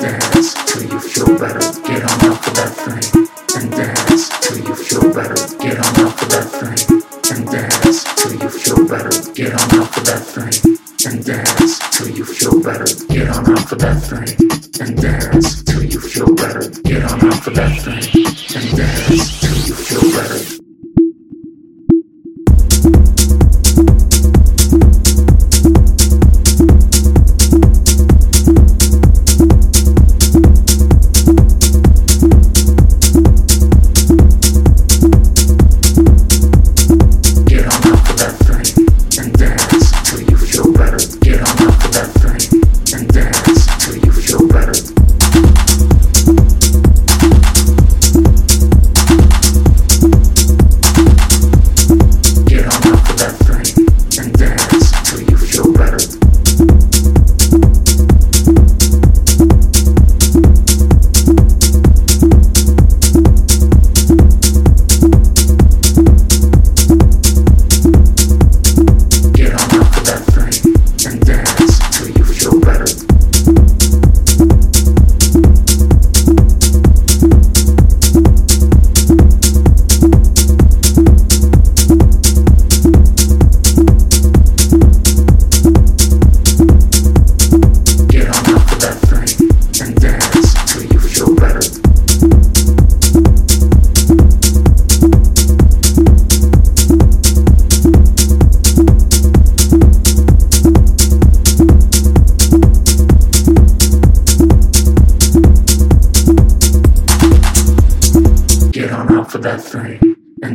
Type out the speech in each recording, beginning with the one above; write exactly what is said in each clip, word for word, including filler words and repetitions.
dance till you feel better. Get on up for that thing and dance till you feel better. Get on up for that thing and dance till you feel better. Get on up for that thing and dance till you feel better. Get on up for that thing and dance till you feel better. Get on up for that thing and dance till you feel better. Get on up for that thing and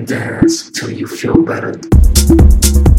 dance till you feel better.